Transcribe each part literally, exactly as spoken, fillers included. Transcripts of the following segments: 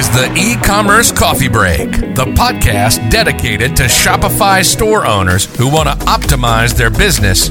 is the E-Commerce Coffee Break, the podcast dedicated to Shopify store owners who want to optimize their business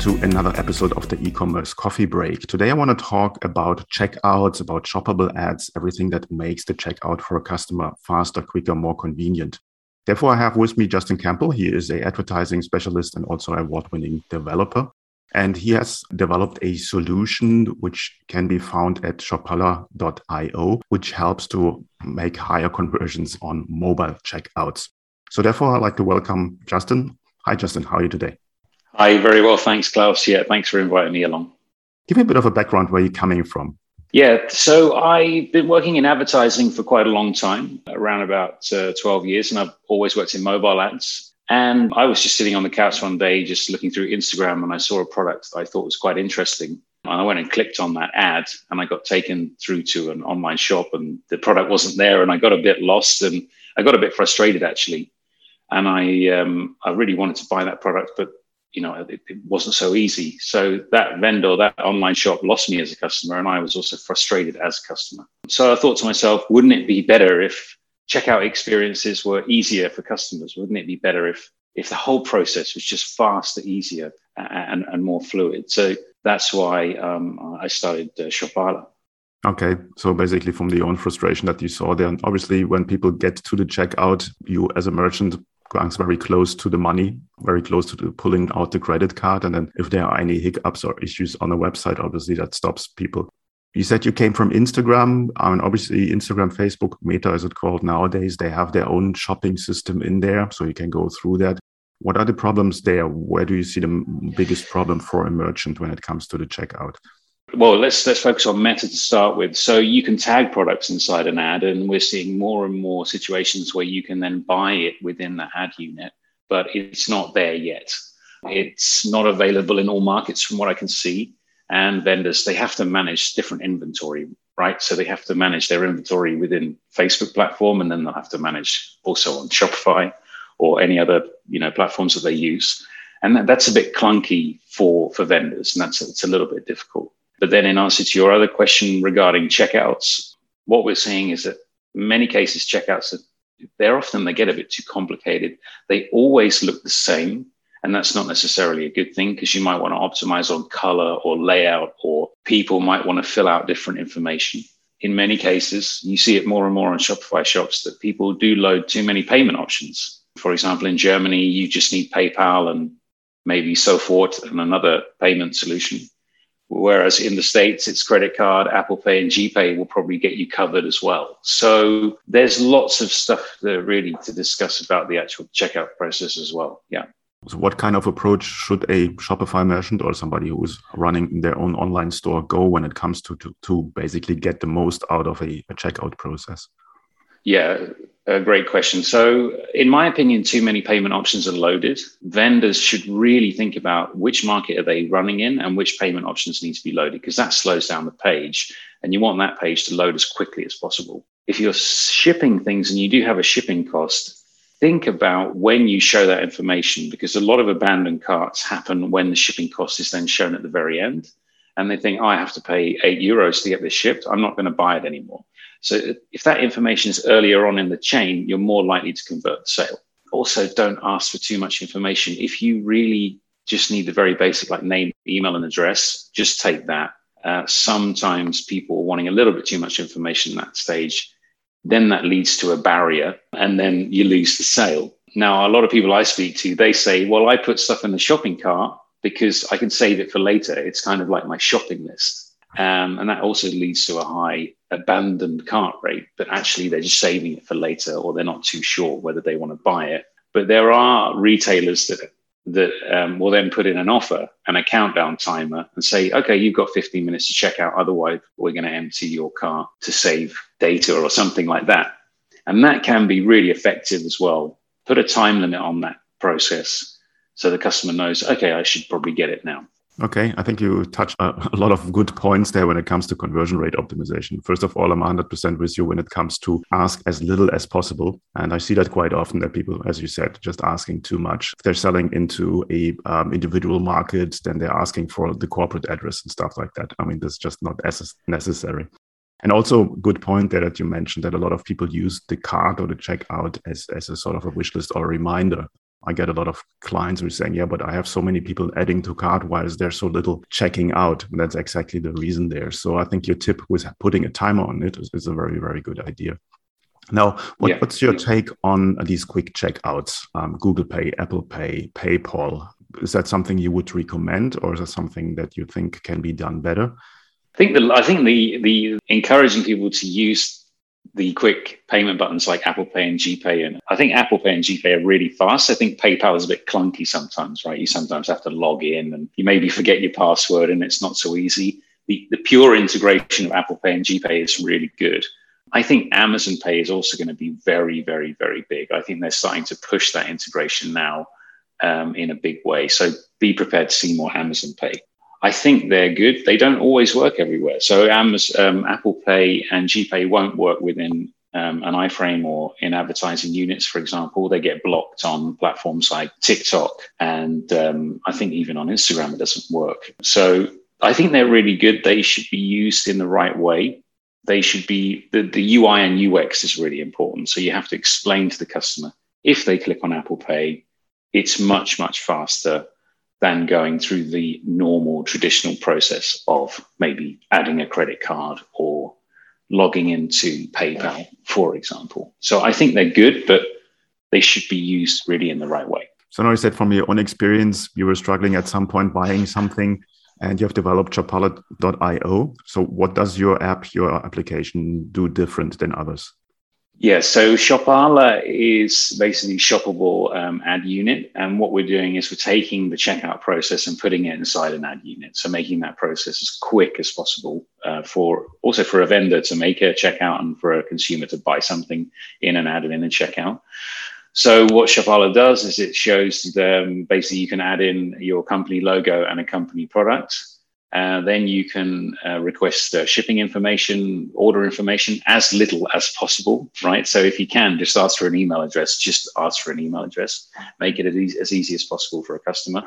to another episode of the e-commerce coffee break. Today I want to talk about checkouts, about shoppable ads, everything that makes the checkout for a customer faster, quicker, more convenient. Therefore, I have with me Justin Campbell. He is an advertising specialist and also an award-winning developer. And he has developed a solution which can be found at shopala dot io, which helps to make higher conversions on mobile checkouts. So therefore, I'd like to welcome Justin. Hi, Justin. How are you today? Hi, very well. Thanks, Klaus. Yeah, thanks for inviting me along. Give me a bit of a background where you're coming from. Yeah, so I've been working in advertising for quite a long time, around about uh, twelve years, and I've always worked in mobile ads. And I was just sitting on the couch one day, just looking through Instagram, and I saw a product that I thought was quite interesting. And I went and clicked on that ad, and I got taken through to an online shop, and the product wasn't there. And I got a bit lost, and I got a bit frustrated, actually. And I um, I really wanted to buy that product, but you know, it, it wasn't so easy. So that vendor, that online shop, lost me as a customer, and I was also frustrated as a customer. So I thought to myself, wouldn't it be better if checkout experiences were easier for customers? Wouldn't it be better if if the whole process was just faster, easier, and, and more fluid? So that's why um, I started uh, Shopala. Okay, so basically from the own frustration that you saw there, and obviously when people get to the checkout, you as a merchant comes very close to the money, very close to the pulling out the credit card. And then if there are any hiccups or issues on the website, obviously that stops people. You said you came from Instagram. I mean, obviously, Instagram, Facebook, Meta, as it's called nowadays, they have their own shopping system in there, so you can go through that. What are the problems there? Where do you see the biggest problem for a merchant when it comes to the checkout? Well, let's let's focus on Meta to start with. So you can tag products inside an ad, and we're seeing more and more situations where you can then buy it within the ad unit, but it's not there yet. It's not available in all markets from what I can see. And vendors, they have to manage different inventory, right? So they have to manage their inventory within Facebook platform, and then they'll have to manage also on Shopify or any other, you know, platforms that they use. And that, that's a bit clunky for, for vendors, and that's it's a little bit difficult. But then in answer to your other question regarding checkouts, what we're seeing is that in many cases, checkouts, they're often, they get a bit too complicated. They always look the same. And that's not necessarily a good thing, because you might want to optimize on color or layout, or people might want to fill out different information. In many cases, you see it more and more on Shopify shops that people do load too many payment options. For example, in Germany, you just need PayPal and maybe Sofort and another payment solution. Whereas in the States, it's credit card, Apple Pay and G Pay will probably get you covered as well. So there's lots of stuff that really to discuss about the actual checkout process as well. Yeah. So what kind of approach should a Shopify merchant or somebody who's running their own online store go when it comes to to, to basically get the most out of a, a checkout process? Yeah, a great question. So in my opinion, too many payment options are loaded. Vendors should really think about which market are they running in and which payment options need to be loaded, because that slows down the page, and you want that page to load as quickly as possible. If you're shipping things and you do have a shipping cost, think about when you show that information, because a lot of abandoned carts happen when the shipping cost is then shown at the very end. And they think, oh, I have to pay eight euros to get this shipped. I'm not going to buy it anymore. So if that information is earlier on in the chain, you're more likely to convert the sale. Also, don't ask for too much information. If you really just need the very basic, like name, email, and address, just take that. Uh, sometimes people are wanting a little bit too much information at that stage. Then that leads to a barrier, and then you lose the sale. Now, a lot of people I speak to, they say, well, I put stuff in the shopping cart because I can save it for later. It's kind of like my shopping list. Um, and that also leads to a high abandoned cart rate, but actually they're just saving it for later, or they're not too sure whether they want to buy it. But there are retailers that that um, will then put in an offer and a countdown timer and say, okay, you've got fifteen minutes to check out. Otherwise, we're going to empty your cart to save data or something like that. And that can be really effective as well. Put a time limit on that process so the customer knows, okay, I should probably get it now. Okay, I think you touched a lot of good points there when it comes to conversion rate optimization. First of all, I'm one hundred percent with you when it comes to ask as little as possible. And I see that quite often that people, as you said, just asking too much. If they're selling into a um, individual market, then they're asking for the corporate address and stuff like that. I mean, that's just not as necessary. And also good point there that you mentioned that a lot of people use the cart or the checkout as, as a sort of a wish list or a reminder. I get a lot of clients who are saying, yeah, but I have so many people adding to cart, why is there so little checking out? And that's exactly the reason there. So I think your tip with putting a timer on it is, is a very, very good idea. Now, what, yeah. what's your yeah. take on these quick checkouts? Um, Google Pay, Apple Pay, PayPal. Is that something you would recommend, or is that something that you think can be done better? I think the, I think the, the encouraging people to use the quick payment buttons like Apple Pay and G Pay. And I think Apple Pay and G Pay are really fast. I think PayPal is a bit clunky sometimes, right? You sometimes have to log in and you maybe forget your password and it's not so easy. The, the pure integration of Apple Pay and G Pay is really good. I think Amazon Pay is also going to be very, very, very big. I think they're starting to push that integration now um, in a big way. So be prepared to see more Amazon Pay. I think they're good. They don't always work everywhere. So Amazon, um, Apple Pay and GPay won't work within um, an iframe or in advertising units, for example. They get blocked on platforms like TikTok. And um, I think even on Instagram, it doesn't work. So I think they're really good. They should be used in the right way. They should be, the, the U I and U X is really important. So you have to explain to the customer, if they click on Apple Pay, it's much, much faster than going through the normal traditional process of maybe adding a credit card or logging into PayPal, for example. So I think they're good, but they should be used really in the right way. So now you said from your own experience, you were struggling at some point buying something and you have developed shopala dot io. So what does your app, your application do different than others? Yeah, so Shopala is basically shoppable um, ad unit. And what we're doing is we're taking the checkout process and putting it inside an ad unit. So making that process as quick as possible uh, for also for a vendor to make a checkout and for a consumer to buy something in an ad and in a checkout. So what Shopala does is it shows them basically you can add in your company logo and a company product. Uh, then you can uh, request uh, shipping information, order information, as little as possible, right? So if you can, just ask for an email address, just ask for an email address, make it as easy as, easy as possible for a customer.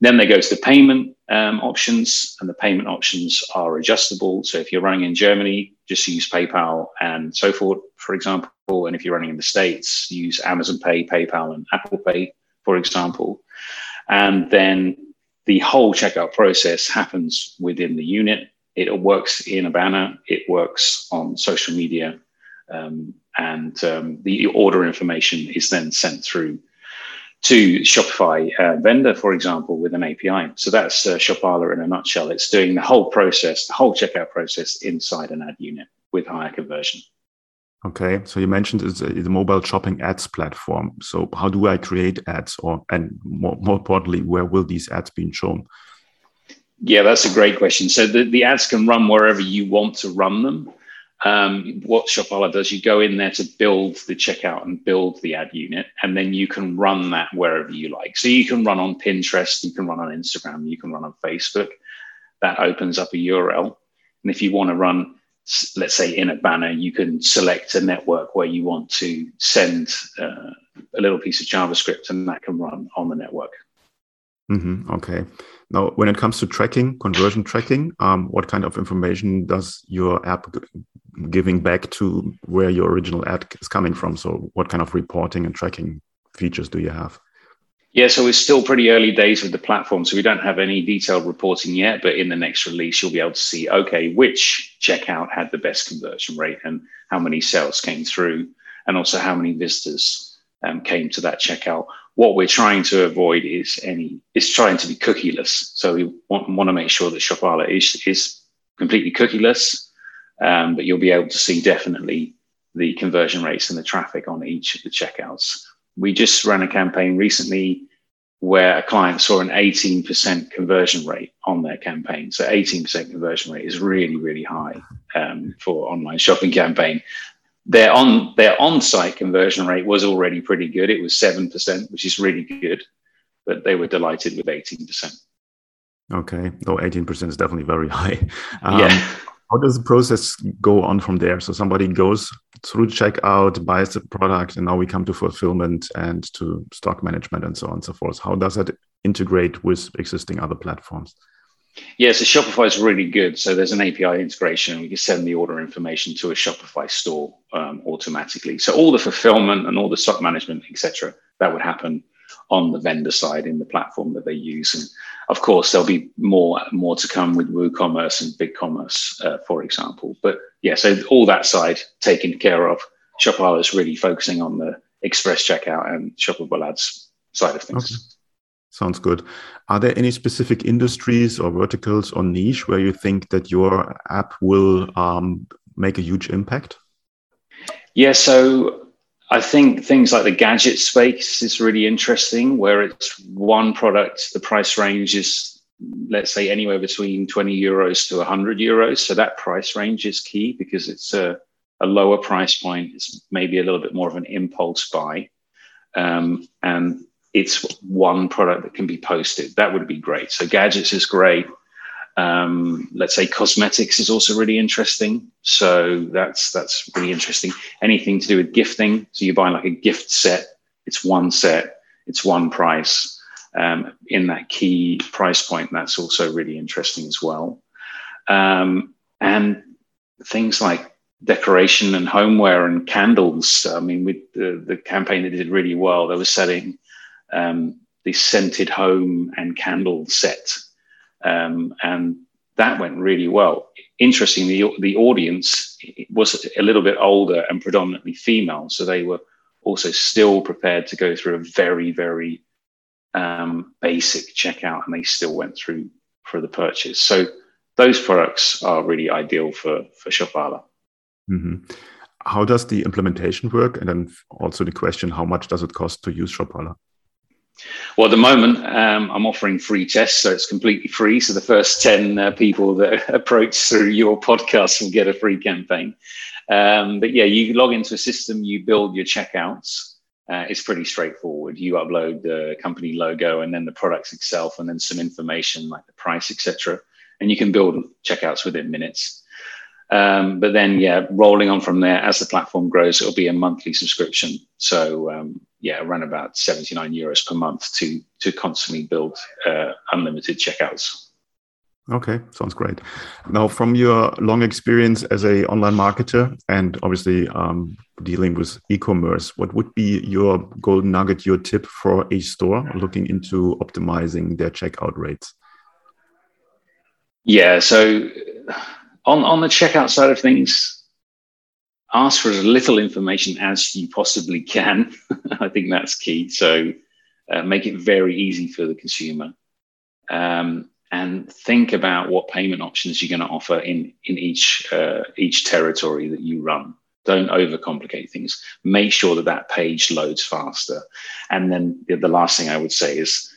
Then they go to the payment um, options, and the payment options are adjustable. So if you're running in Germany, just use PayPal and Sofort, for example. And if you're running in the States, use Amazon Pay, PayPal, and Apple Pay, for example. And then the whole checkout process happens within the unit. It works in a banner. It works on social media. Um, and um, the order information is then sent through to Shopify uh, vendor, for example, with an A P I. So that's uh, Shopala in a nutshell. It's doing the whole process, the whole checkout process inside an ad unit with higher conversion. Okay, so you mentioned it's a, it's a mobile shopping ads platform. So how do I create ads, or and more, more importantly, where will these ads be shown? Yeah, that's a great question. So the, the ads can run wherever you want to run them. Um, what Shopala does, you go in there to build the checkout and build the ad unit, and then you can run that wherever you like. So you can run on Pinterest, you can run on Instagram, you can run on Facebook. That opens up a U R L. And if you want to run, let's say, in a banner, you can select a network where you want to send uh, a little piece of JavaScript, and that can run on the network. Mm-hmm. Okay. Now, when it comes to tracking, conversion tracking, um, what kind of information does your app g- giving back to where your original ad is coming from? So what kind of reporting and tracking features do you have? Yeah, so it's still pretty early days with the platform, so we don't have any detailed reporting yet, but in the next release, you'll be able to see, okay, which checkout had the best conversion rate and how many sales came through, and also how many visitors um, came to that checkout. What we're trying to avoid is any is trying to be cookieless. So we want, want to make sure that Shopala is, is completely cookieless, um, but you'll be able to see definitely the conversion rates and the traffic on each of the checkouts. We just ran a campaign recently where a client saw an eighteen percent conversion rate on their campaign. So eighteen percent conversion rate is really, really high um, for online shopping campaign. their on their on-site conversion rate was already pretty good. It was seven percent, which is really good, but they were delighted with eighteen percent. Okay. Oh, eighteen percent is definitely very high. Um, yeah. How does the process go on from there? So somebody goes through checkout, buys the product, and now we come to fulfillment and to stock management and so on and so forth. How does that integrate with existing other platforms? Yeah, so Shopify is really good. So there's an A P I integration. We can send the order information to a Shopify store um, automatically. So all the fulfillment and all the stock management, et cetera, that would happen on the vendor side in the platform that they use. And of course, there'll be more more to come with WooCommerce and BigCommerce, uh, for example. But yeah, so all that side taken care of. Shopala is really focusing on the express checkout and shoppable ads side of things. Okay. Sounds good. Are there any specific industries or verticals or niche where you think that your app will um, make a huge impact? Yeah, so I think things like the gadget space is really interesting, where it's one product, the price range is, let's say, anywhere between twenty euros to one hundred euros. So that price range is key because it's a, a lower price point. It's maybe a little bit more of an impulse buy. Um, and it's one product that can be posted. That would be great. So gadgets is great. Um, let's say cosmetics is also really interesting. So that's that's really interesting. Anything to do with gifting. So you buy like a gift set. It's one set. It's one price. Um, in that key price point, that's also really interesting as well. Um, and things like decoration and homeware and candles. I mean, with the, the campaign that did really well, they were selling um the scented home and candle set, um and that went really well. Interestingly, the, the audience was a little bit older and predominantly female, so they were also still prepared to go through a very very um basic checkout, and they still went through for the purchase. So those products are really ideal for for Shopala. Mm-hmm. How does the implementation work, and then also the question, how much does it cost to use Shopala? Well, at the moment, um, I'm offering free tests, so it's completely free. So the first ten uh, people that approach through your podcast will get a free campaign. Um, but yeah, you log into a system, you build your checkouts. Uh, it's pretty straightforward. You upload the company logo and then the products itself and then some information like the price, et cetera. And you can build checkouts within minutes. Um, but then, yeah, rolling on from there, as the platform grows, it'll be a monthly subscription. So, um, yeah, around about seventy-nine euros per month to to constantly build uh, unlimited checkouts. Okay, sounds great. Now, from your long experience as a online marketer and obviously um, dealing with e-commerce, what would be your golden nugget, your tip for a store looking into optimizing their checkout rates? Yeah, so... On, on the checkout side of things, ask for as little information as you possibly can. I think that's key. So uh, make it very easy for the consumer. Um, and think about what payment options you're going to offer in, in each, uh, each territory that you run. Don't overcomplicate things. Make sure that that page loads faster. And then the, the last thing I would say is,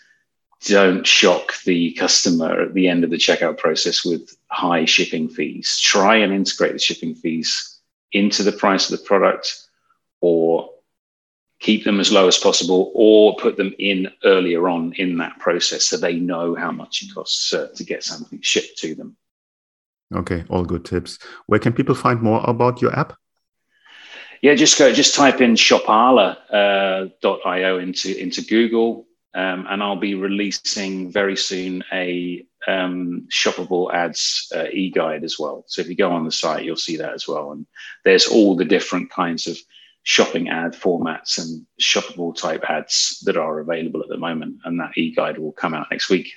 don't shock the customer at the end of the checkout process with high shipping fees. Try and integrate the shipping fees into the price of the product, or keep them as low as possible, or put them in earlier on in that process so they know how much it costs uh, to get something shipped to them. Okay, all good tips. Where can people find more about your app? Yeah, just go, just type in shopala dot i o uh, into, into Google. Um, and I'll be releasing very soon a um, shoppable ads uh, e-guide as well. So if you go on the site, you'll see that as well. And there's all the different kinds of shopping ad formats and shoppable type ads that are available at the moment. And that e-guide will come out next week.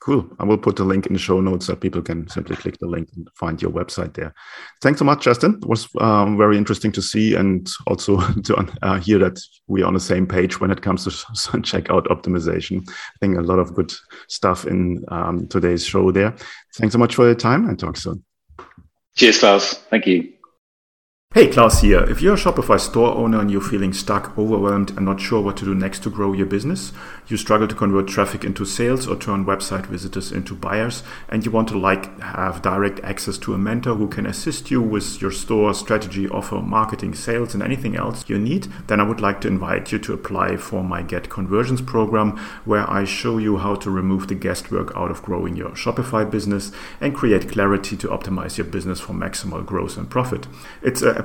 Cool. I will put the link in the show notes so people can simply click the link and find your website there. Thanks so much, Justin. It was um, very interesting to see, and also to uh, hear that we're on the same page when it comes to checkout optimization. I think a lot of good stuff in um, today's show there. Thanks so much for your time, and talk soon. Cheers, Klaus. Thank you. Hey, Claus here. If you're a Shopify store owner and you're feeling stuck, overwhelmed, and not sure what to do next to grow your business, you struggle to convert traffic into sales or turn website visitors into buyers, and you want to like have direct access to a mentor who can assist you with your store strategy, offer, marketing, sales, and anything else you need, then I would like to invite you to apply for my Get Conversions program, where I show you how to remove the guesswork out of growing your Shopify business and create clarity to optimize your business for maximal growth and profit. It's a